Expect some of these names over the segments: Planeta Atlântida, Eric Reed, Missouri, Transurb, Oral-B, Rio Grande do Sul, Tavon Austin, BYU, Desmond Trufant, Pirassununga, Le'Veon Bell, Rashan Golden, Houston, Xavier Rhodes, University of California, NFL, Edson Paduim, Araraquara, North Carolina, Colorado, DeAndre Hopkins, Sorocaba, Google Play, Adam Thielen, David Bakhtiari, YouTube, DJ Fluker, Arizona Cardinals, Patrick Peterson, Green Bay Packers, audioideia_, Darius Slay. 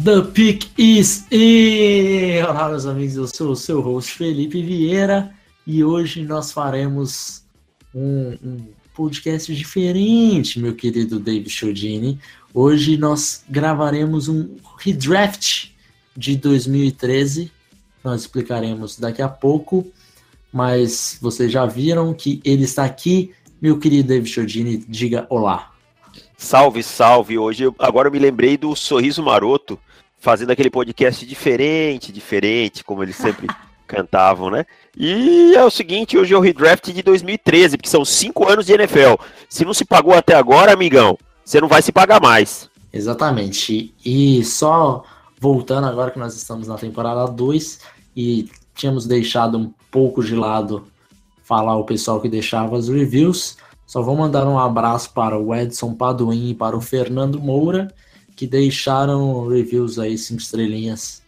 The Pick is in! Olá, meus amigos, eu sou o seu host Felipe Vieira e hoje nós faremos um podcast diferente, meu querido David Chodini. Hoje nós gravaremos um redraft de 2013, nós explicaremos daqui a pouco, mas vocês já viram que ele está aqui. Meu querido David Chodini, diga olá. Salve, salve! Hoje agora eu me lembrei do Sorriso Maroto, fazendo aquele podcast diferente, como eles sempre cantavam, né? E é o seguinte, hoje é o redraft de 2013, porque são 5 anos de NFL. Se não se pagou até agora, amigão, você não vai se pagar mais. Exatamente. E só voltando agora que nós estamos na temporada 2 e tínhamos deixado um pouco de lado falar o pessoal que deixava as reviews, só vou mandar um abraço para o Edson Paduim e para o Fernando Moura, que deixaram reviews aí, 5 estrelinhas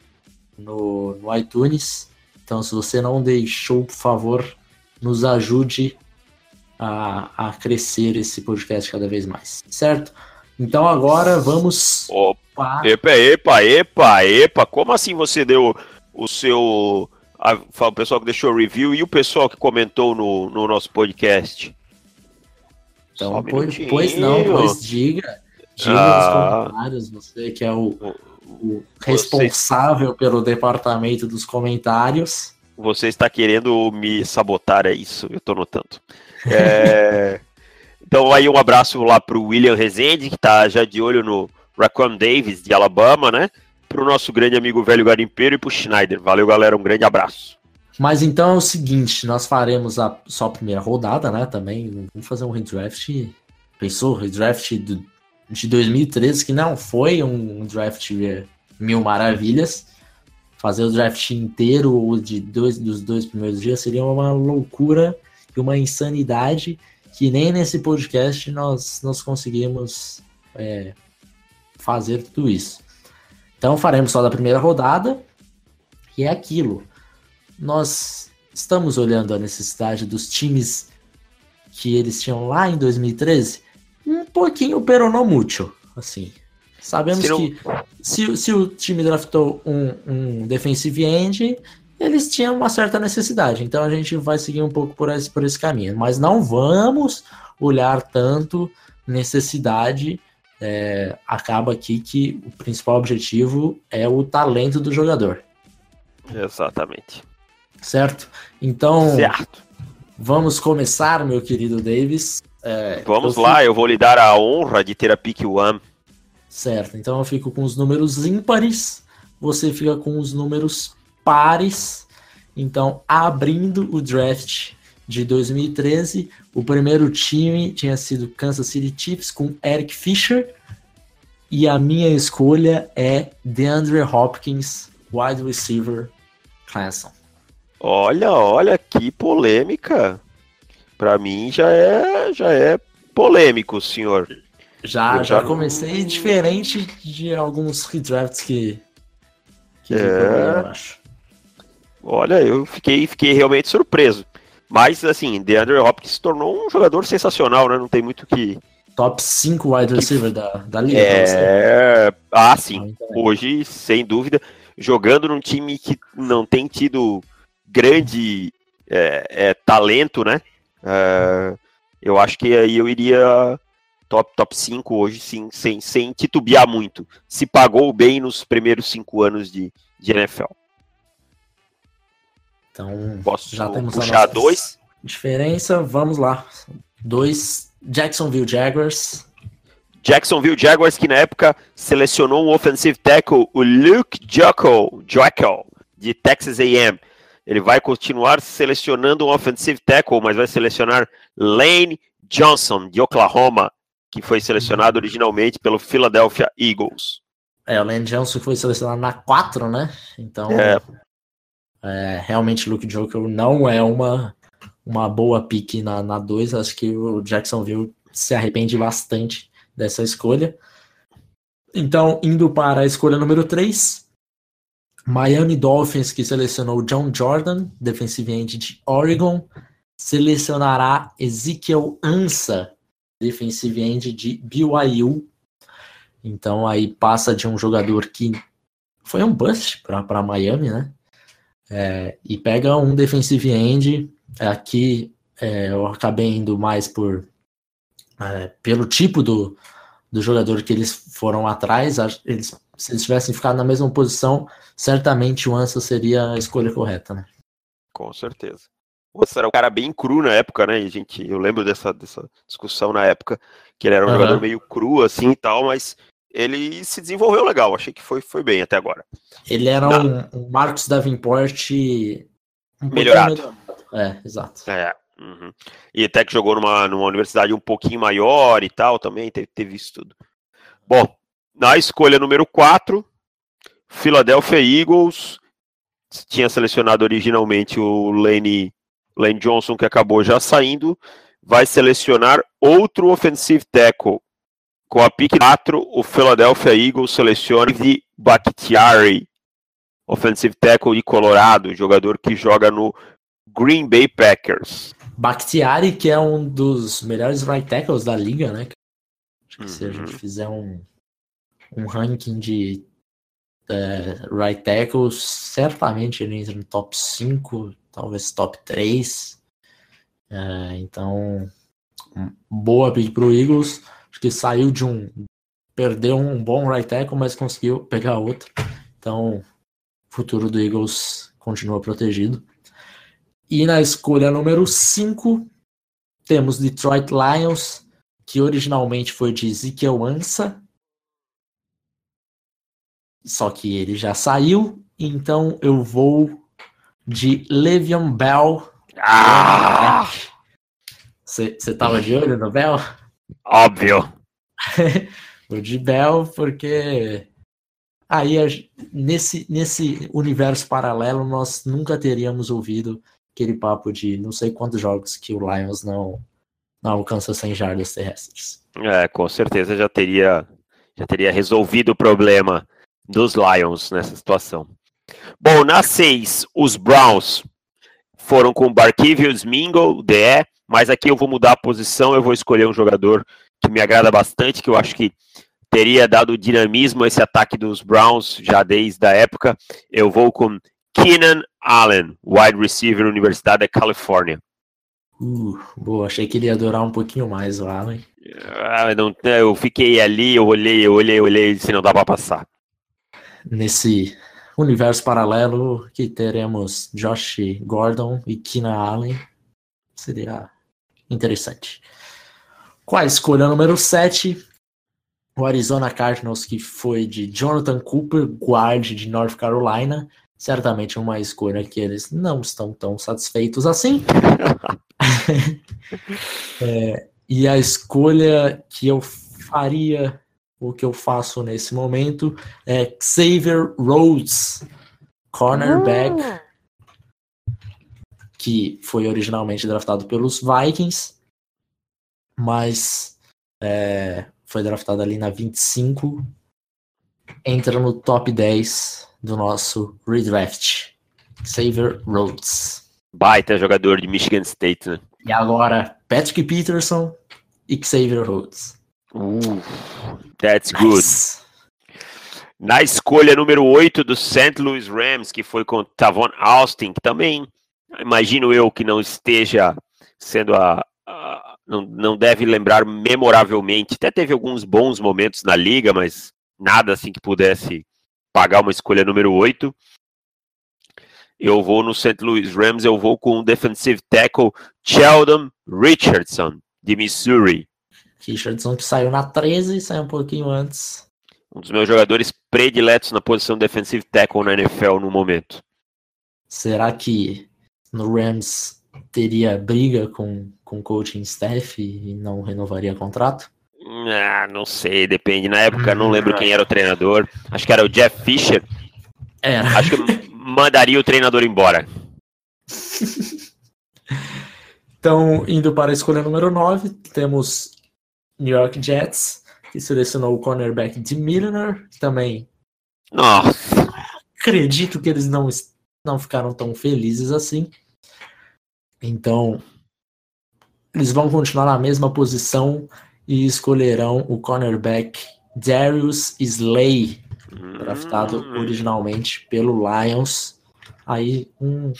no iTunes. Então, se você não deixou, por favor, nos ajude a crescer esse podcast cada vez mais, certo? Então, agora vamos... Opa! Epa! Como assim você deu o seu... O pessoal que deixou review e o pessoal que comentou no nosso podcast? Então, um pois diga... Nos comentários, você que é o responsável pelo departamento dos comentários. Você está querendo me sabotar, é isso, eu estou notando. Então aí um abraço lá para o William Rezende, que está já de olho no Raquan Davis, de Alabama, né? Para o nosso grande amigo Velho Garimpeiro e para o Schneider. Valeu, galera, um grande abraço. Mas então é o seguinte, nós faremos só a primeira rodada, né, também. Vamos fazer um redraft, pensou? Redraft de 2013, que não foi um draft mil maravilhas. Fazer o draft inteiro ou dos 2 primeiros dias seria uma loucura e uma insanidade que nem nesse podcast nós conseguimos fazer tudo isso. Então faremos só da primeira rodada e é aquilo. Nós estamos olhando a necessidade dos times que eles tinham lá em 2013, um pouquinho, pero no mucho, assim. Sabemos que se o time draftou um defensive end, eles tinham uma certa necessidade, então a gente vai seguir um pouco por esse caminho, mas não vamos olhar tanto necessidade, acaba aqui que o principal objetivo é o talento do jogador. Exatamente. Certo? Então, vamos começar, meu querido Davis. Eu vou lhe dar a honra de ter a pick 1. Certo, então eu fico com os números ímpares, você fica com os números pares. Então, abrindo o draft de 2013, o primeiro time tinha sido Kansas City Chiefs com Eric Fisher, e a minha escolha é DeAndre Hopkins, wide receiver, Clemson. Olha que polêmica. Para mim já é polêmico, senhor. Já comecei diferente de alguns redrafts que eu acho. Olha, eu fiquei realmente surpreso. Mas, assim, DeAndre Hopkins se tornou um jogador sensacional, né? Não tem muito que... Top 5 wide receiver da liga. Sim. Hoje, sem dúvida, jogando num time que não tem tido grande talento, né? Eu acho que aí eu iria top 5 hoje, sim, sem titubear muito. Se pagou bem nos primeiros 5 anos de NFL. Então, posso já temos puxar a dois? Diferença, vamos lá. 2, Jacksonville Jaguars, que na época selecionou um offensive tackle, o Luke Joeckel, de Texas A&M. Ele vai continuar selecionando um offensive tackle, mas vai selecionar Lane Johnson, de Oklahoma. que foi selecionado originalmente pelo Philadelphia Eagles. É, o Lane Johnson foi selecionado na 4, né? Então, realmente, Luke Joeckel não é uma boa pick na 2. Acho que o Jacksonville se arrepende bastante dessa escolha. Então, indo para a escolha número 3, Miami Dolphins, que selecionou John Jordan, defensive end de Oregon, selecionará Ezekiel Ansah, defensive end de BYU. Então aí passa de um jogador que foi um bust para Miami, né? E pega um defensive end. Aqui eu acabei indo mais pelo tipo do jogador que eles foram atrás. Se eles tivessem ficado na mesma posição, certamente o Ansah seria a escolha correta, né? Com certeza. O Ansah era um cara bem cru na época, né? Eu lembro dessa discussão na época, que ele era um jogador meio cru, assim, e tal, mas ele se desenvolveu legal. Achei que foi bem até agora. Ele era um Marcus Davenport melhorado. Exato. Uhum. E até que jogou numa universidade um pouquinho maior e tal também, teve isso tudo. Bom, na escolha número 4, Philadelphia Eagles tinha selecionado originalmente o Lane Johnson, que acabou já saindo, vai selecionar outro offensive tackle. Com a pick 4, o Philadelphia Eagles seleciona David Bakhtiari, offensive tackle de Colorado, jogador que joga no Green Bay Packers. Bakhtiari, que é um dos melhores right tackles da liga, né? Acho que se a gente fizer um ranking de right tackles, certamente ele entra no top 5, talvez top 3. Então, boa pick pro Eagles. Acho que saiu de perdeu um bom right tackle, mas conseguiu pegar outro. Então, o futuro do Eagles continua protegido. E na escolha número 5, temos Detroit Lions, que originalmente foi de Ezekiel Ansah, só que ele já saiu, então eu vou de Le'Veon Bell. Você estava de olho no Bell? Óbvio. O de Bell, porque aí nesse universo paralelo nós nunca teríamos ouvido aquele papo de não sei quantos jogos que o Lions não alcança 100 jardas terrestres. Com certeza já teria resolvido o problema dos Lions nessa situação. Bom, na 6, os Browns foram com Barkevius Mingo, DE, mas aqui eu vou mudar a posição, eu vou escolher um jogador que me agrada bastante, que eu acho que teria dado dinamismo a esse ataque dos Browns já desde a época. Eu vou com Keenan Allen, wide receiver, Universidade da Califórnia. Boa, achei que ele ia durar um pouquinho mais o Allen. Eu fiquei ali, eu olhei, se não dá pra passar. Nesse universo paralelo que teremos Josh Gordon e Keenan Allen, seria interessante. Com a escolha número 7, o Arizona Cardinals, que foi de Jonathan Cooper, guard de North Carolina, certamente uma escolha que eles não estão tão satisfeitos assim. E a escolha que eu faria, o que eu faço nesse momento, é Xavier Rhodes, cornerback, que foi originalmente draftado pelos Vikings, mas foi draftado ali na 25, entra no top 10 do nosso redraft. Xavier Rhodes. Baita jogador de Michigan State, né? E agora, Patrick Peterson e Xavier Rhodes. That's nice. Good. Na escolha número 8 do St. Louis Rams, que foi com Tavon Austin, que também, imagino eu, que não esteja sendo não deve lembrar memoravelmente. Até teve alguns bons momentos na liga, mas nada assim que pudesse pagar uma escolha número 8. Eu vou no St. Louis Rams, eu vou com o defensive tackle Sheldon Richardson, de Missouri. Richardson, que saiu na 13, saiu um pouquinho antes. Um dos meus jogadores prediletos na posição defensive tackle na NFL no momento. Será que no Rams teria briga com o coaching staff e não renovaria contrato? Ah, não sei, depende. Na época, não lembro quem era o treinador. Acho que era o Jeff Fisher. Era. Acho que mandaria o treinador embora. Então, indo para a escolha número 9, temos New York Jets, que selecionou o cornerback Dee Milliner, também. Nossa! Acredito que eles não ficaram tão felizes assim. Então, eles vão continuar na mesma posição e escolherão o cornerback Darius Slay, draftado originalmente pelo Lions. Aí, um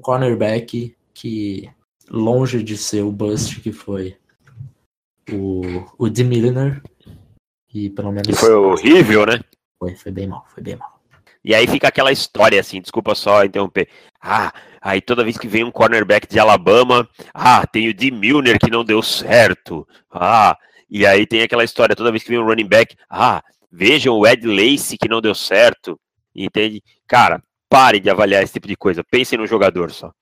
cornerback que, longe de ser o bust que foi o Dee Milliner, e pelo menos... E foi horrível, né? Foi bem mal. E aí fica aquela história, assim, desculpa só interromper. Aí toda vez que vem um cornerback de Alabama, tem o Dee Milliner que não deu certo. E aí tem aquela história, toda vez que vem um running back, vejam o Ed Lacy que não deu certo. Entende? Cara, pare de avaliar esse tipo de coisa. Pensem no jogador só.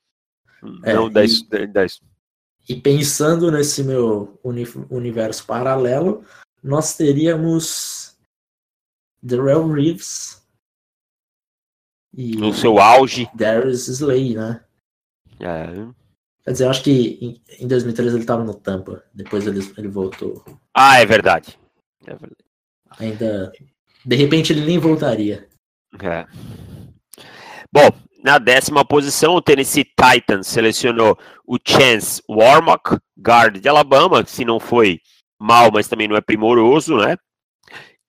E pensando nesse meu universo paralelo, nós teríamos Darrelle Reeves e no seu auge Darius Slay, né? Quer dizer, eu acho que em 2013 ele estava no Tampa, depois ele voltou. É verdade. Ainda, de repente ele nem voltaria. Bom, na 10ª posição, o Tennessee Titans selecionou o Chance Warmack, guard de Alabama, que se não foi mal, mas também não é primoroso, né?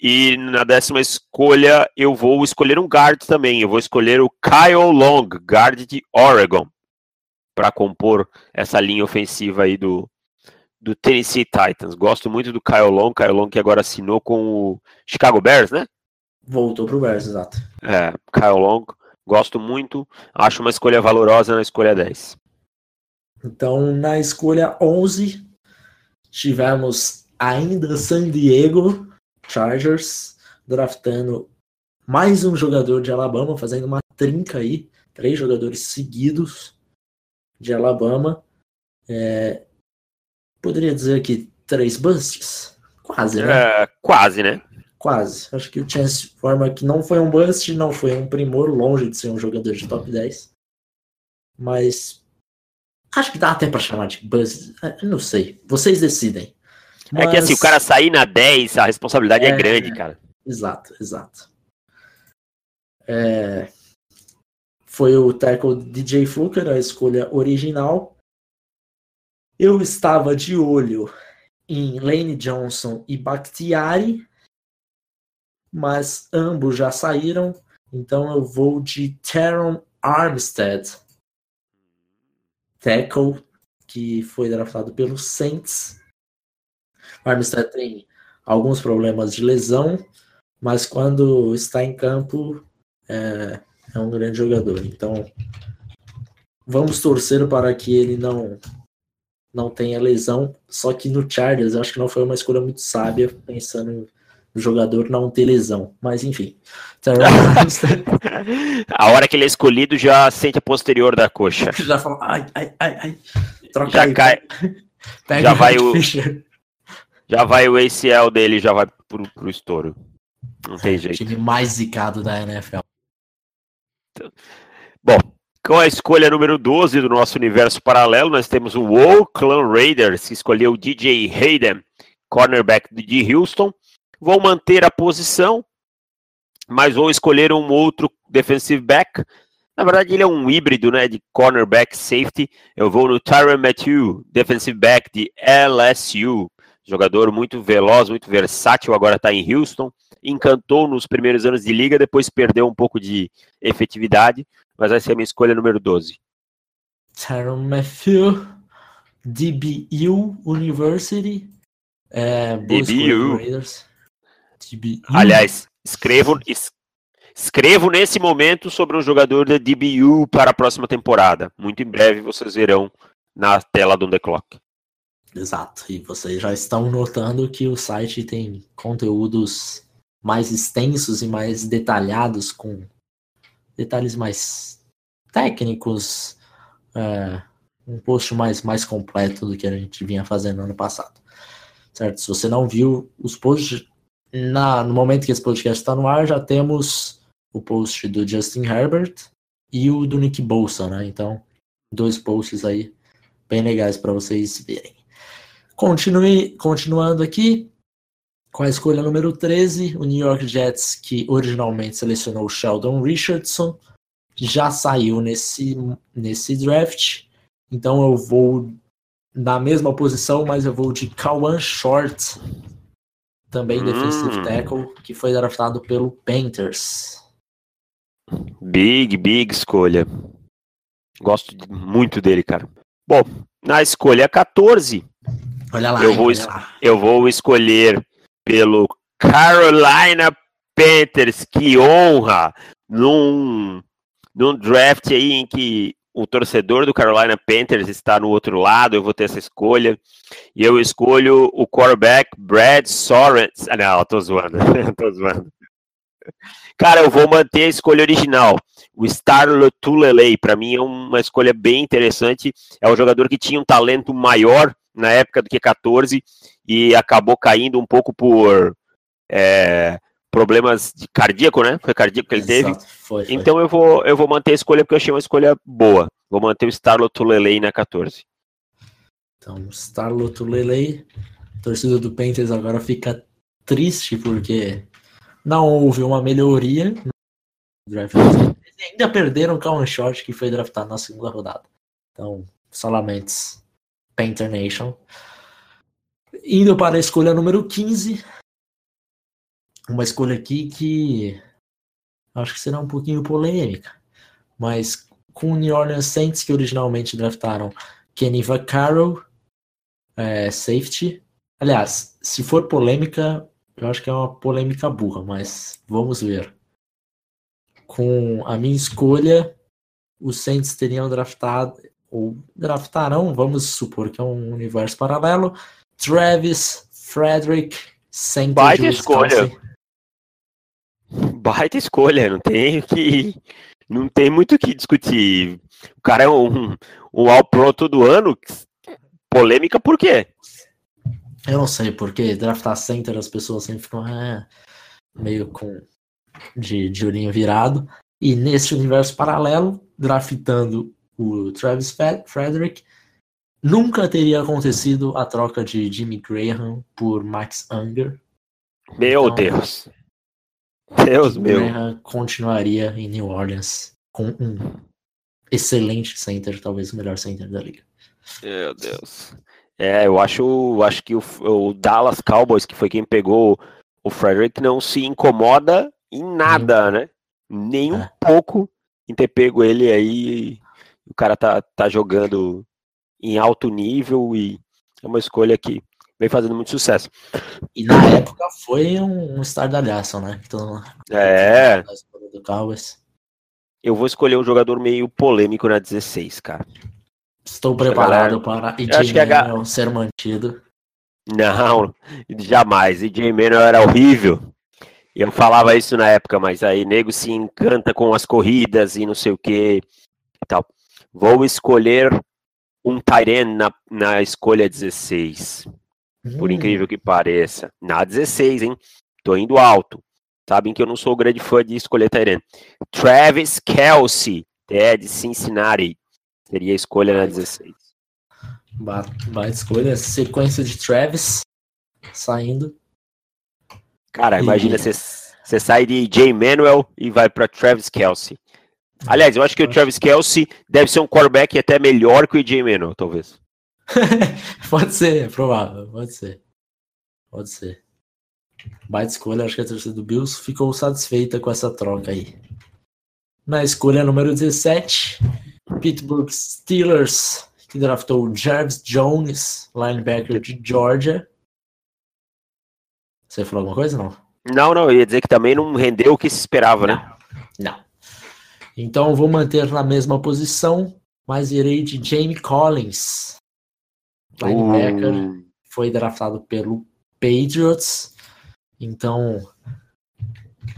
E na 10ª escolha, eu vou escolher um guard também. Eu vou escolher o Kyle Long, guard de Oregon, para compor essa linha ofensiva aí do Tennessee Titans. Gosto muito do Kyle Long que agora assinou com o Chicago Bears, né? Voltou pro Bears, exato. Kyle Long. Gosto muito, acho uma escolha valorosa na escolha 10. Então, na escolha 11, tivemos ainda San Diego Chargers, draftando mais um jogador de Alabama, fazendo uma trinca aí, 3 jogadores seguidos de Alabama. Poderia dizer que 3 busts? Quase, né? Quase. Acho que o Chance Warmack não foi um bust, não foi um primor, longe de ser um jogador de top 10. Mas acho que dá até pra chamar de bust. Não sei. Vocês decidem. Mas... É que assim, o cara sair na 10, a responsabilidade é grande, cara. Exato. Foi o tackle DJ Fluker, a escolha original. Eu estava de olho em Lane Johnson e Bakhtiari, mas ambos já saíram, então eu vou de Teron Armstead, tackle, que foi draftado pelo Saints. O Armstead tem alguns problemas de lesão, mas quando está em campo é um grande jogador, então vamos torcer para que ele não tenha lesão. Só que no Chargers eu acho que não foi uma escolha muito sábia, pensando em o jogador não ter lesão, mas enfim. A hora que ele é escolhido já sente a posterior da coxa. Já fala, ai. Troca já aí, cai. Pega já, vai o... já vai o ACL dele, já vai pro estouro. Não tem jeito. O time mais zicado da NFL. Bom, com a escolha número 12 do nosso universo paralelo, nós temos o Oakland Raiders, que escolheu o DJ Hayden, cornerback de Houston. Vou manter a posição, mas vou escolher um outro defensive back. Na verdade, ele é um híbrido, né, de cornerback safety. Eu vou no Tyrann Mathieu, defensive back de LSU. Jogador muito veloz, muito versátil, agora está em Houston. Encantou nos primeiros anos de liga, depois perdeu um pouco de efetividade, mas vai ser a minha escolha número 12. Tyrann Mathieu, DBU University. DBU. Aliás, escrevo nesse momento sobre um jogador da DBU para a próxima temporada. Muito em breve vocês verão na tela do The Clock. Exato, e vocês já estão notando que o site tem conteúdos mais extensos e mais detalhados, com detalhes mais técnicos, um post mais completo do que a gente vinha fazendo ano passado. certo? Se você não viu os posts, no momento que esse podcast está no ar, já temos o post do Justin Herbert e o do Nick Bosa, né? Então, dois posts aí bem legais para vocês verem. Continuando aqui, com a escolha número 13, o New York Jets, que originalmente selecionou Sheldon Richardson, já saiu nesse draft. Então eu vou na mesma posição, mas eu vou de Kawan Short, também defensive tackle, que foi draftado pelo Panthers. Big escolha. Gosto muito dele, cara. Bom, na escolha 14, eu vou escolher pelo Carolina Panthers, que honra num draft aí em que o torcedor do Carolina Panthers está no outro lado. Eu vou ter essa escolha e eu escolho o quarterback Brad Sorrentz. Tô zoando. Cara, eu vou manter a escolha original, o Star Lotulelei. Para mim é uma escolha bem interessante, é um jogador que tinha um talento maior na época do Q14 e acabou caindo um pouco por problemas de cardíaco, né? Foi cardíaco que ele teve. Foi. Então eu vou manter a escolha porque eu achei uma escolha boa. Vou manter o Star Lotulelei na 14. Então, Star Lotulelei, a torcida do Panthers agora fica triste porque não houve uma melhoria. Ainda perderam o Kawan Short, que foi draftado na segunda rodada. Então, só lamentos, Panther Nation. Indo para a escolha número 15. Uma escolha aqui que acho que será um pouquinho polêmica, mas com o New Orleans Saints, que originalmente draftaram Kenny Vaccaro, safety. Aliás, se for polêmica, eu acho que é uma polêmica burra, mas vamos ver. Com a minha escolha, os Saints teriam draftado, ou draftarão, vamos supor que é um universo paralelo, Travis Frederick, center. Baita escolha. Baita escolha, não tem muito o que discutir. O cara é um all-pro todo ano. Polêmica por quê? Eu não sei por quê. Draftar center, as pessoas sempre ficam meio com de olhinho virado. E nesse universo paralelo, draftando o Travis Frederick, nunca teria acontecido a troca de Jimmy Graham por Max Unger. Meu Deus. Graham continuaria em New Orleans com um excelente center, talvez o melhor center da liga. Meu Deus. Eu acho que o Dallas Cowboys, que foi quem pegou o Frederick, não se incomoda em nada, né? Nem um pouco em ter pego ele aí. O cara tá jogando em alto nível e é uma escolha que vem fazendo muito sucesso. E na época foi um estardalhaço, né? Então, eu vou escolher um jogador meio polêmico na 16, cara. Estou preparado para E.J. Manuel ser mantido. Não, jamais. E.J. Manuel era horrível. Eu falava isso na época, mas aí nego se encanta com as corridas e não sei o que e tal. Vou escolher um Tyrann na escolha 16. Por incrível que pareça. Na 16, hein? Tô indo alto. Sabem que eu não sou grande fã de escolher Tyrann. Travis Kelce, de Cincinnati. Seria a escolha na 16. Vai escolha. Sequência de Travis saindo. Cara, imagina você sai de J. Manuel e vai pra Travis Kelce. Aliás, eu acho que o Travis Kelce deve ser um quarterback até melhor que o E.J. Manuel, talvez. Pode ser, é provável. Pode ser. Baita escolha, acho que a torcida do Bills ficou satisfeita com essa troca aí. Na escolha número 17, Pittsburgh Steelers, que draftou o Jarvis Jones, linebacker de Georgia. Você falou alguma coisa, não? Não, eu ia dizer que também não rendeu o que se esperava, né? Não. Então vou manter na mesma posição, mas irei de Jamie Collins, linebacker, foi draftado pelo Patriots. Então,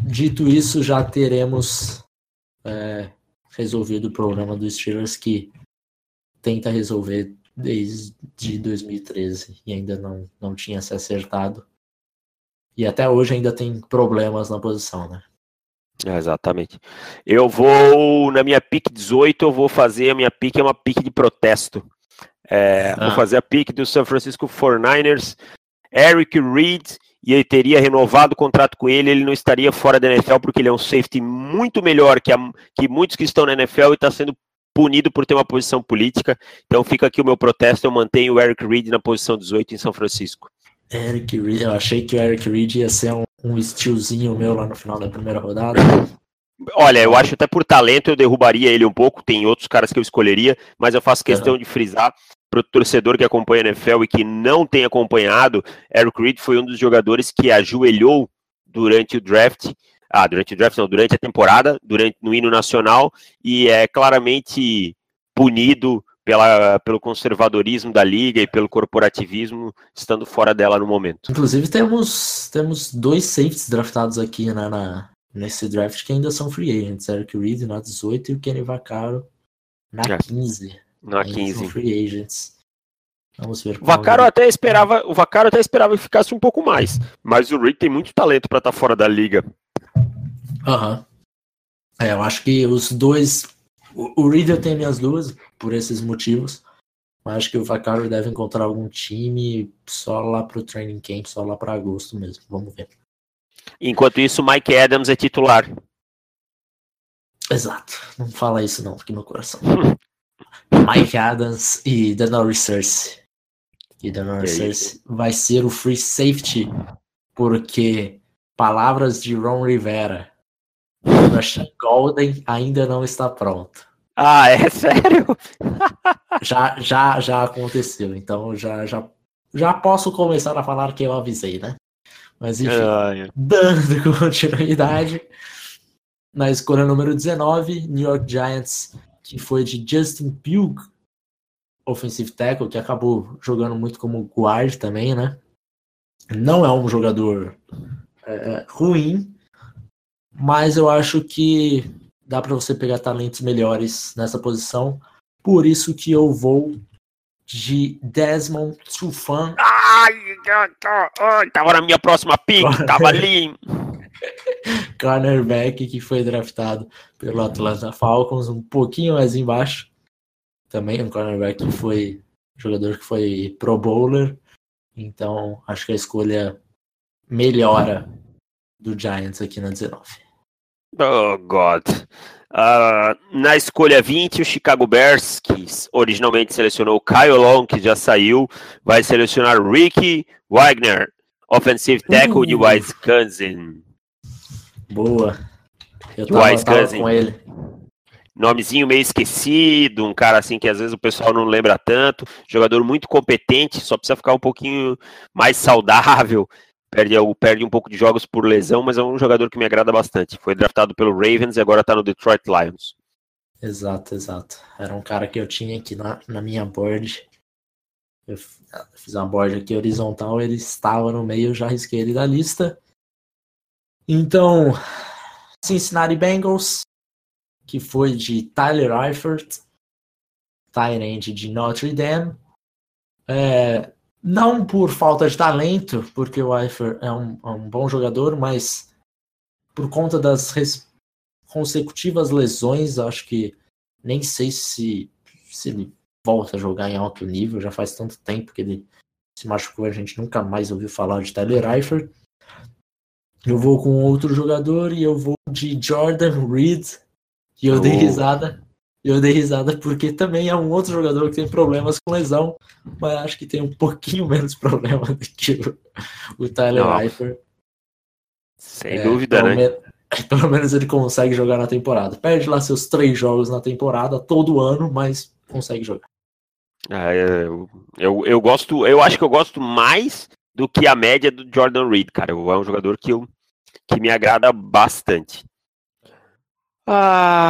dito isso, já teremos resolvido o problema do Steelers, que tenta resolver desde 2013 e ainda não tinha se acertado. E até hoje ainda tem problemas na posição, né? É, exatamente. Eu vou, na minha pick 18, eu vou fazer, a minha pick é uma pick de protesto. Vou fazer a pick do San Francisco 49ers. Eric Reed, e ele teria renovado o contrato com ele, ele não estaria fora da NFL, porque ele é um safety muito melhor que muitos que estão na NFL e está sendo punido por ter uma posição política. Então fica aqui o meu protesto, eu mantenho o Eric Reed na posição 18 em São Francisco. Eric Reed, eu achei que o Eric Reed ia ser um stealzinho meu lá no final da primeira rodada. Olha, eu acho até por talento eu derrubaria ele um pouco, tem outros caras que eu escolheria, mas eu faço questão de frisar para o torcedor que acompanha a NFL e que não tem acompanhado, Eric Reed foi um dos jogadores que ajoelhou durante a temporada, no hino nacional, e é claramente punido pelo conservadorismo da liga e pelo corporativismo, estando fora dela no momento. Inclusive temos dois safeties draftados aqui, né, nesse draft que ainda são free agents, Eric Reed na 18 e o Kenny Vaccaro na 15. Na 15. São free agents. Vamos ver. O Vaccaro até esperava que ficasse um pouco mais, mas o Reed tem muito talento para estar fora da liga. Aham. Eu acho que os dois... O Reed eu tenho minhas dúvidas por esses motivos, mas acho que o Vaccaro deve encontrar algum time só lá pro training camp, só lá para agosto mesmo, vamos ver. Enquanto isso, o Mike Adams é titular. Exato, não fala isso não, fica no coração. Mike Adams e Denard Research. E Denard Research vai ser o free safety, porque palavras de Ron Rivera, o Rashan Golden ainda não está pronto. Ah, é sério? Já aconteceu, então já posso começar a falar que eu avisei, né? Mas enfim, dando continuidade, na escolha número 19, New York Giants, que foi de Justin Pugh, offensive tackle, que acabou jogando muito como guard também, né? Não é um jogador ruim, mas eu acho que dá para você pegar talentos melhores nessa posição. Por isso que eu vou de Desmond Trufant. Tava na minha próxima pick, tava ali. Cornerback que foi draftado pelo Atlanta Falcons, um pouquinho mais embaixo. Também um cornerback que foi jogador que foi pro bowler. Então acho que a escolha melhora do Giants aqui na 19. Oh, God. Na escolha 20, o Chicago Bears, que originalmente selecionou Kyle Long, que já saiu, vai selecionar Ricky Wagner, offensive tackle de Wisconsin. Boa. Eu tava com ele. Nomezinho meio esquecido, um cara assim que às vezes o pessoal não lembra tanto, jogador muito competente, só precisa ficar um pouquinho mais saudável. Perde um pouco de jogos por lesão, mas é um jogador que me agrada bastante. Foi draftado pelo Ravens e agora está no Detroit Lions. Exato. Era um cara que eu tinha aqui na minha board. Eu fiz uma board aqui horizontal, ele estava no meio, eu já risquei ele da lista. Então, Cincinnati Bengals, que foi de Tyler Eifert, tight end de Notre Dame. Não por falta de talento, porque o Eifert é um bom jogador, mas por conta das consecutivas lesões, acho que nem sei se ele volta a jogar em alto nível, já faz tanto tempo que ele se machucou, a gente nunca mais ouviu falar de Tyler Eifert. Eu vou com outro jogador e eu vou de Jordan Reed, e eu dei risada. Eu dei risada porque também é um outro jogador que tem problemas com lesão, mas acho que tem um pouquinho menos problema do que o Tyler Eifert. Sem dúvida, pelo menos ele consegue jogar na temporada. Perde lá seus 3 jogos na temporada, todo ano, mas consegue jogar. Eu acho que eu gosto mais do que a média do Jordan Reed, cara. É um jogador que me agrada bastante.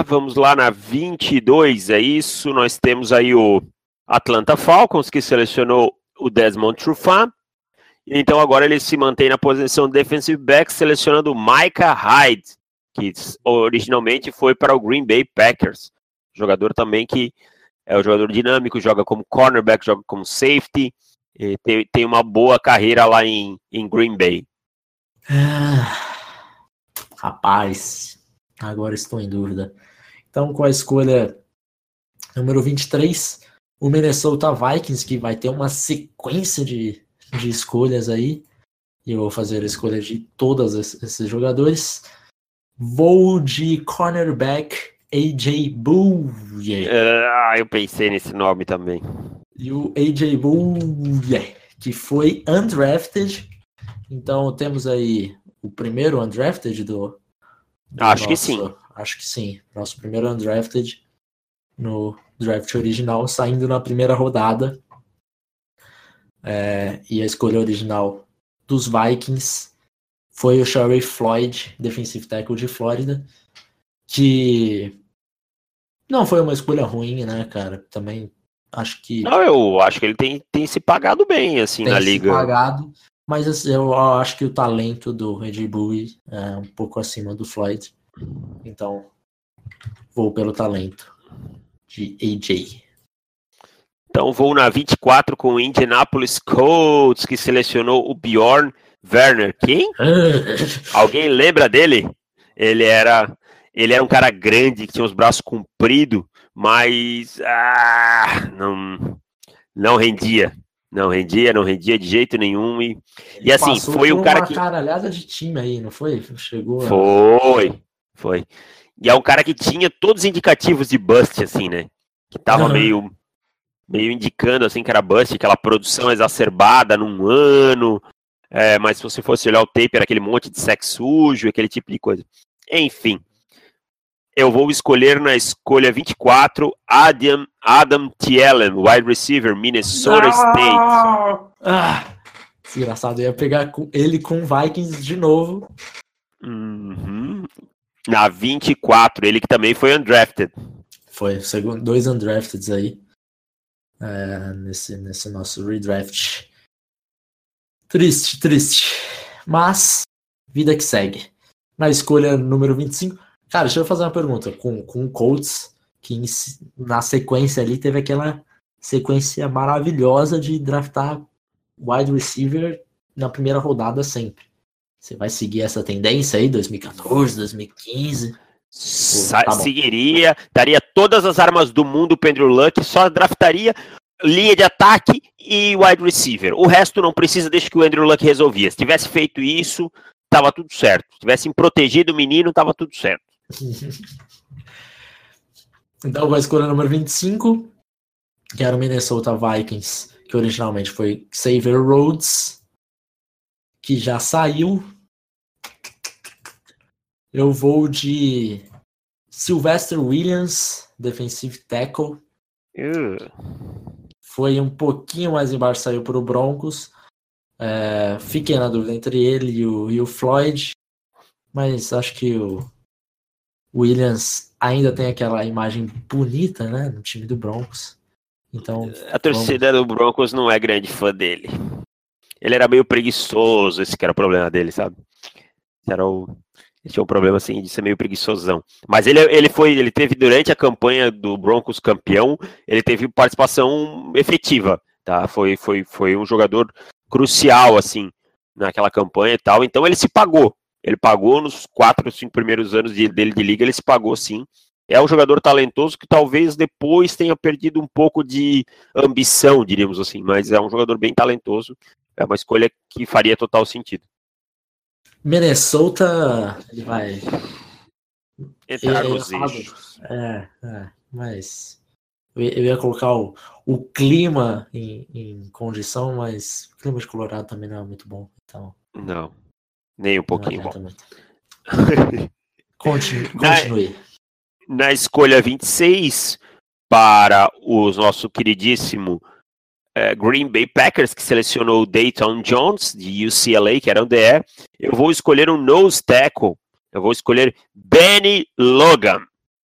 Vamos lá na 22, é isso, nós temos aí o Atlanta Falcons, que selecionou o Desmond Trufant, então agora ele se mantém na posição defensive back, selecionando o Micah Hyde, que originalmente foi para o Green Bay Packers, jogador também que é um jogador dinâmico, joga como cornerback, joga como safety, tem uma boa carreira lá em Green Bay. Rapaz, agora estou em dúvida. Então, com a escolha número 23, o Minnesota Vikings, que vai ter uma sequência de escolhas aí, e eu vou fazer a escolha de todos esses jogadores. Vou de cornerback A.J. Bouye. Eu pensei nesse nome também. E o A.J. Bouye, que foi undrafted. Então temos aí o primeiro undrafted do Acho que sim. Nosso primeiro undrafted no draft original, saindo na primeira rodada. E a escolha original dos Vikings foi o Sharif Floyd, defensive tackle de Flórida, que não foi uma escolha ruim, né, cara? Também acho que... Não, eu acho que ele tem se pagado bem, assim, na liga. Tem se pagado, mas eu acho que o talento do Red Bull é um pouco acima do Floyd. Então, vou pelo talento de AJ. Então, vou na 24 com o Indianapolis Colts, que selecionou o Bjorn Werner. Quem? Alguém lembra dele? Ele era um cara grande, que tinha os braços compridos, mas não rendia. Não rendia de jeito nenhum. E assim, foi um cara que... Passou uma caralhada de time aí, não foi? Foi. E é um cara que tinha todos os indicativos de bust, assim, né? Que tava meio indicando, assim, que era bust, aquela produção exacerbada num ano. Mas se você fosse olhar o tape, era aquele monte de sexo sujo, aquele tipo de coisa. Enfim, eu vou escolher na escolha 24, Adam Thielen, wide receiver, Minnesota State. Engraçado, eu ia pegar ele com o Vikings de novo. Uhum. Na 24, ele que também foi undrafted. Foi, dois undrafteds aí. Nesse nosso redraft. Triste. Mas, vida que segue. Na escolha número 25... Cara, deixa eu fazer uma pergunta. Com o Colts, que na sequência ali teve aquela sequência maravilhosa de draftar wide receiver na primeira rodada sempre. Você vai seguir essa tendência aí, 2014, 2015... Seguiria, daria todas as armas do mundo pro Andrew Luck, só draftaria linha de ataque e wide receiver. O resto não precisa, desde que o Andrew Luck resolvia. Se tivesse feito isso, tava tudo certo. Se tivesse protegido o menino, tava tudo certo. Então vai escolher a número 25, que era o Minnesota Vikings, que originalmente foi Xavier Rhodes, que já saiu. Eu vou de Sylvester Williams, defensive tackle. Foi um pouquinho mais embaixo, saiu para o Broncos. Fiquei na dúvida entre ele e o Floyd, mas acho que o Williams ainda tem aquela imagem bonita, né, no time do Broncos. Então, a torcida do Broncos não é grande fã dele. Ele era meio preguiçoso, esse que era o problema dele, sabe? Ele tinha um problema, assim, de ser meio preguiçosão. Mas ele teve, durante a campanha do Broncos campeão, ele teve participação efetiva, tá? Foi um jogador crucial, assim, naquela campanha e tal. Então ele se pagou. Ele pagou nos 4 ou 5 primeiros anos dele de liga, ele se pagou, sim. É um jogador talentoso que talvez depois tenha perdido um pouco de ambição, diríamos assim. Mas é um jogador bem talentoso. É uma escolha que faria total sentido. Minnesota, ele vai entrar nos eixos. Mas eu ia colocar o clima em condição, mas o clima de Colorado também não é muito bom. Então, não, nem um pouquinho bom. Continue. Na escolha 26, para o nosso queridíssimo Green Bay Packers, que selecionou o Dayton Jones, de UCLA, que era um DE. Eu vou escolher um nose tackle. Eu vou escolher Benny Logan,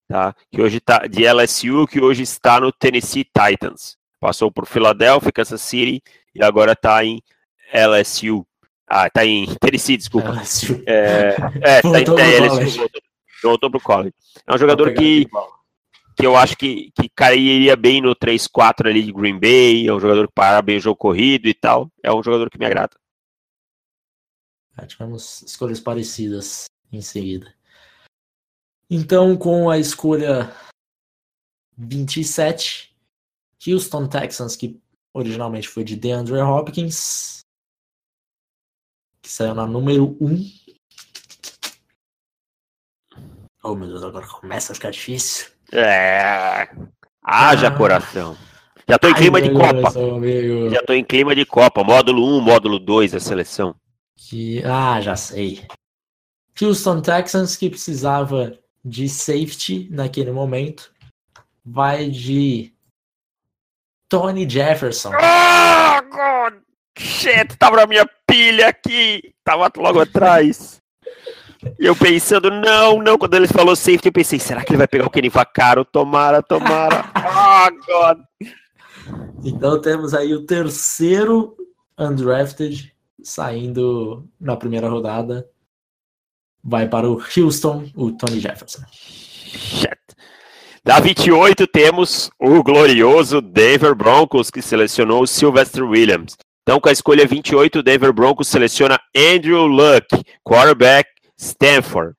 tá? Que hoje está de LSU, que hoje está no Tennessee Titans. Passou por Philadelphia, Kansas City, e agora está em LSU. Está em Tennessee, desculpa. LSU. Voltou para o college. É um jogador que que eu acho que cairia bem no 3-4 ali de Green Bay, é um jogador que para bem o jogo corrido e tal, é um jogador que me agrada. Tivemos escolhas parecidas em seguida. Então, com a escolha 27, Houston Texans, que originalmente foi de DeAndre Hopkins, que saiu na número 1. Oh, meu Deus, agora começa a ficar difícil. Haja coração. Já tô em clima de Copa. Já tô em clima de Copa. Módulo 1, módulo 2 da seleção. Já sei. Houston Texans, que precisava de safety naquele momento, vai de Tony Jefferson. Oh, God! Shit, tava na minha pilha aqui. Tava logo atrás. Eu pensando, quando ele falou safety, eu pensei, será que ele vai pegar o Kenny Vaccaro? Tomara. God. Então temos aí o terceiro undrafted saindo na primeira rodada. Vai para o Houston, o Tony Jefferson. Shit. Da 28 temos o glorioso Denver Broncos, que selecionou o Sylvester Williams. Então, com a escolha 28, o Denver Broncos seleciona Andrew Luck, quarterback Stanford.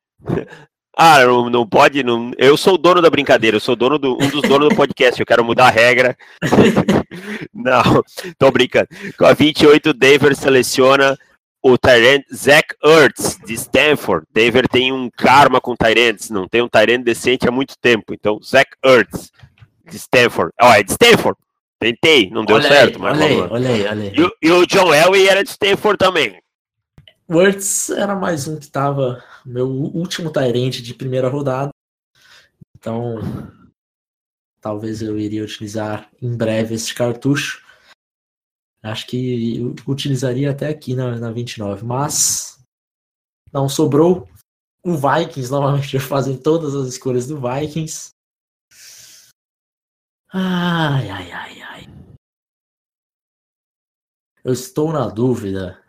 Não pode. Não, eu sou o dono da brincadeira, eu sou um dos donos do podcast. Eu quero mudar a regra. Não, tô brincando. Com a 28, Denver seleciona o Tyrant Zach Ertz de Stanford. Denver tem um karma com Tyrants, não tem um Tyrant decente há muito tempo. Então, Zach Ertz de Stanford. É de Stanford. Tentei, não deu certo. Olha aí. E o John Elway era de Stanford também. O Ertz era mais um que estava meu último Tyrant de primeira rodada. Então, talvez eu iria utilizar em breve este cartucho. Acho que eu utilizaria até aqui na 29. Mas não sobrou. O Vikings, novamente, fazem todas as escolhas do Vikings. Ai. Eu estou na dúvida.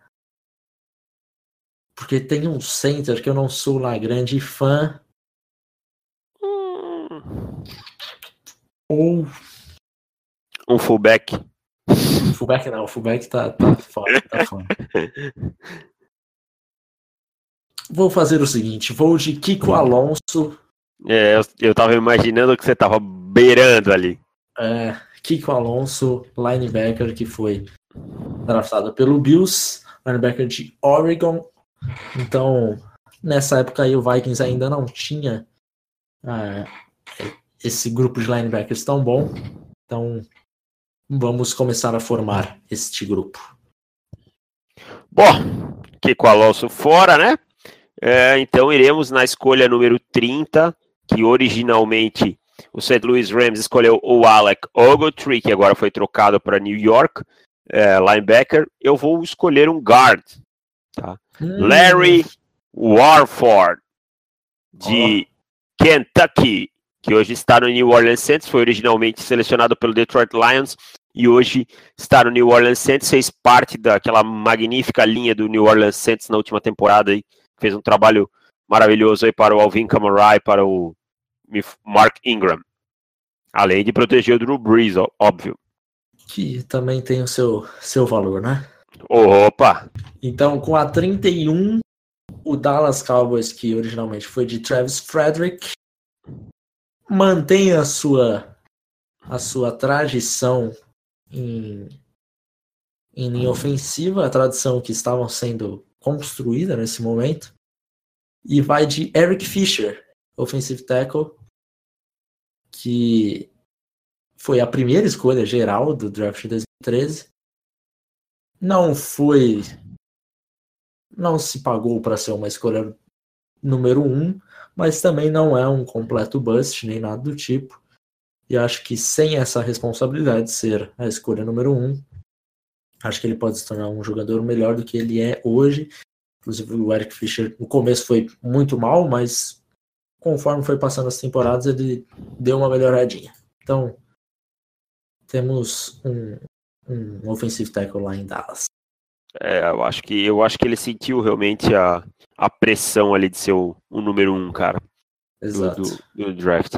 Porque tem um center que eu não sou lá grande fã. Ou um fullback. Fullback não, o fullback tá fora. Vou fazer o seguinte, vou de Kiko Alonso. Eu tava imaginando que você tava beirando ali. Kiko Alonso, linebacker, que foi draftado pelo Bills, linebacker de Oregon. Então, nessa época aí o Vikings ainda não tinha esse grupo de linebackers tão bom. Então, vamos começar a formar este grupo. Bom, Kiko Alonso fora, né? Então, iremos na escolha número 30, que originalmente o St. Louis Rams escolheu o Alec Ogletree, que agora foi trocado para New York, linebacker. Eu vou escolher um guard. Tá. Larry Warford de Kentucky, que hoje está no New Orleans Saints, foi originalmente selecionado pelo Detroit Lions e hoje está no New Orleans Saints, fez parte daquela magnífica linha do New Orleans Saints na última temporada, aí fez um trabalho maravilhoso aí para o Alvin Kamara e para o Mark Ingram, além de proteger o Drew Brees, óbvio, que também tem o seu valor, né? Opa! Então, com a 31, o Dallas Cowboys, que originalmente foi de Travis Frederick, mantém a sua tradição em linha ofensiva, a tradição que estavam sendo construída nesse momento, e vai de Eric Fisher, offensive tackle, que foi a primeira escolha geral do draft de 2013. Não se pagou para ser uma escolha número 1, mas também não é um completo bust, nem nada do tipo. E acho que sem essa responsabilidade de ser a escolha número 1, acho que ele pode se tornar um jogador melhor do que ele é hoje. Inclusive o Eric Fisher no começo foi muito mal, mas conforme foi passando as temporadas ele deu uma melhoradinha. Então temos um offensive tackle lá em Dallas. Eu acho que ele sentiu realmente a pressão ali de ser o número 1, cara. Exato. Do draft.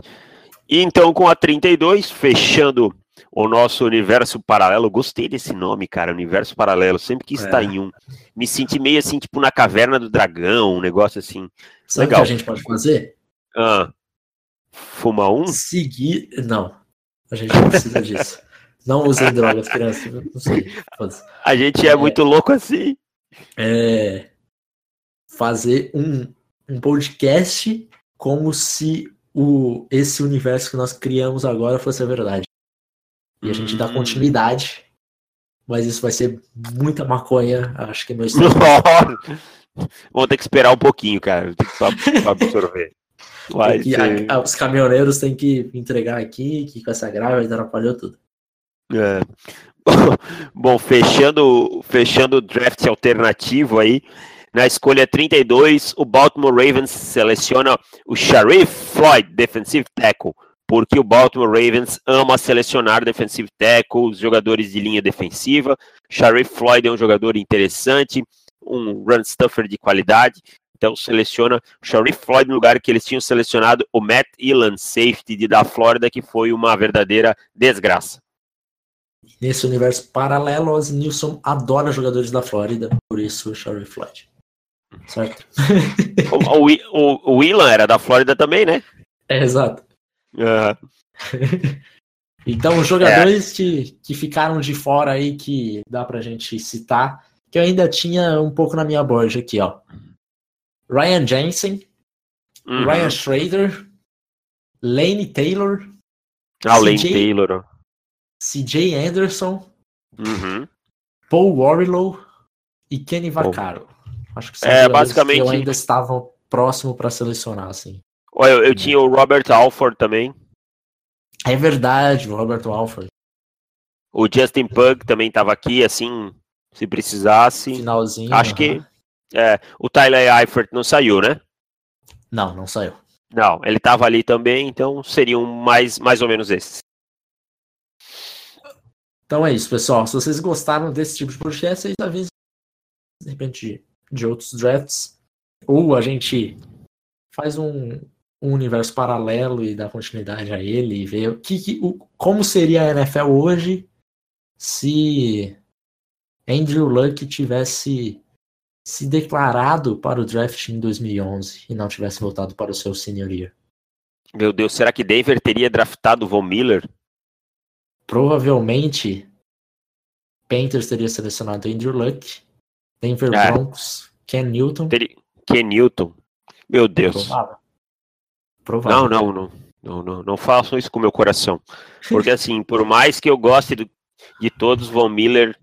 E então com a 32, fechando o nosso universo paralelo. Gostei desse nome, cara, universo paralelo. Sempre que está em um. Me senti meio assim, tipo na caverna do dragão, um negócio assim. Sabe legal. O que a gente pode fazer? Fuma um? Seguir... Não. A gente não precisa disso. Não usem drogas, crianças. Não sei. A gente é muito louco assim. Fazer um podcast como se esse universo que nós criamos agora fosse a verdade. E a gente dá continuidade. Mas isso vai ser muita maconha. Acho que é meu estado. Vou ter que esperar um pouquinho, cara. Eu tenho que só absorver. Os caminhoneiros têm que entregar aqui, que com essa grávida atrapalhou tudo. Bom, fechando o draft alternativo aí, na escolha 32, o Baltimore Ravens seleciona o Sharif Floyd, defensive tackle, porque o Baltimore Ravens ama selecionar defensive tackles, jogadores de linha defensiva. Sharif Floyd é um jogador interessante, um run stuffer de qualidade. Então seleciona o Sharif Floyd no lugar que eles tinham selecionado o Matt Elam, safety da Flórida, que foi uma verdadeira desgraça. Nesse universo paralelo, os Nilson adora jogadores da Flórida, por isso o Sharif Floyd. Certo? O Elam era da Flórida também, né? Exato. Então, os jogadores que ficaram de fora aí, que dá pra gente citar, que eu ainda tinha um pouco na minha borja aqui, ó. Ryan Jensen, Ryan Schrader, Lane Taylor, CJ Anderson, Paul Warrilow e Kenny Vaccaro. Acho que são basicamente... que eu ainda estava próximo para selecionar, assim. Olha, eu tinha o Robert Alford também. É verdade, o Robert Alford. O Justin Pugh também estava aqui, assim, se precisasse. Finalzinho. Acho que... o Tyler Eifert não saiu, né? Não saiu. Não, ele estava ali também, então seriam mais ou menos esses. Então é isso, pessoal. Se vocês gostaram desse tipo de podcast, vocês avisem, de repente, de outros drafts. Ou a gente faz um universo paralelo e dá continuidade a ele e vê como seria a NFL hoje se Andrew Luck tivesse se declarado para o draft em 2011 e não tivesse voltado para o seu senior year. Meu Deus, será que Denver teria draftado o Von Miller? Provavelmente, Panthers teria selecionado Andrew Luck, Denver Broncos, Ken Newton. Ken Newton? Meu Deus. Provável. Não façam isso com o meu coração. Porque assim, por mais que eu goste de todos, Von Miller...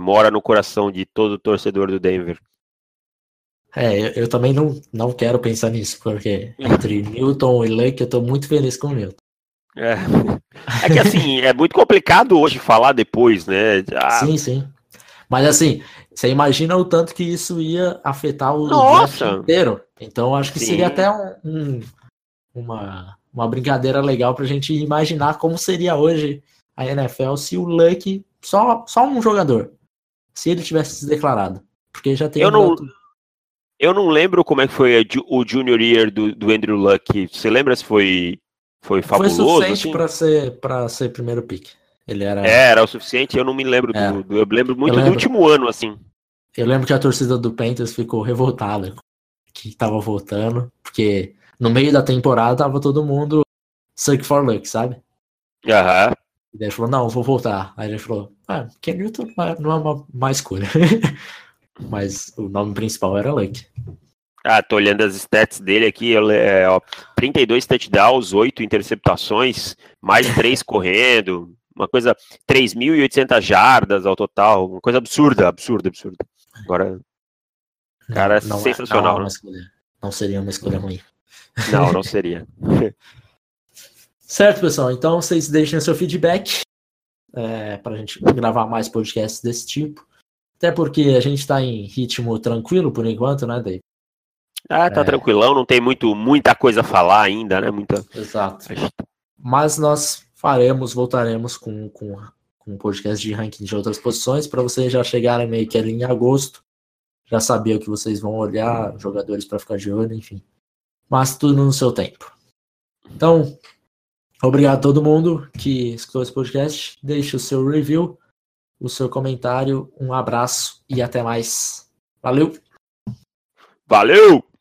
mora no coração de todo torcedor do Denver. Eu também não quero pensar nisso, porque entre Newton e Luck eu tô muito feliz com o Newton. É que assim, é muito complicado hoje falar depois, né? Sim. Mas assim, você imagina o tanto que isso ia afetar o draft inteiro. Então acho que seria até uma brincadeira legal pra gente imaginar como seria hoje a NFL se o Luck... Só um jogador, se ele tivesse se declarado, porque já tem... Eu não lembro como é que foi o junior year do Andrew Luck. Você lembra se foi fabuloso? Foi suficiente assim? para ser primeiro pick. Ele era o suficiente. Eu não me lembro eu lembro muito do último ano, assim. Eu lembro que a torcida do Panthers ficou revoltada que tava voltando, porque no meio da temporada tava todo mundo suck for Luck, sabe? E daí ele falou, não, vou voltar. Aí ele falou, Ken Newton não é uma má escolha. Mas o nome principal era Luck. Tô olhando as stats dele aqui. Ele 32 touchdowns, 8 interceptações, mais 3 correndo. Uma coisa, 3.800 jardas ao total. Uma coisa absurda. Agora, cara, não, sensacional. Não seria uma escolha ruim. Não seria. Certo, pessoal, então vocês deixem seu feedback pra gente gravar mais podcasts desse tipo. Até porque a gente tá em ritmo tranquilo por enquanto, né, Dave? Tá tranquilão, não tem muita coisa a falar ainda, né? Exato. Mas nós voltaremos com um podcast de ranking de outras posições, pra vocês já chegarem meio que ali em agosto, já saber o que vocês vão olhar, jogadores pra ficar de olho, enfim. Mas tudo no seu tempo. Então... Obrigado a todo mundo que escutou esse podcast. Deixe o seu review, o seu comentário. Um abraço e até mais. Valeu! Valeu!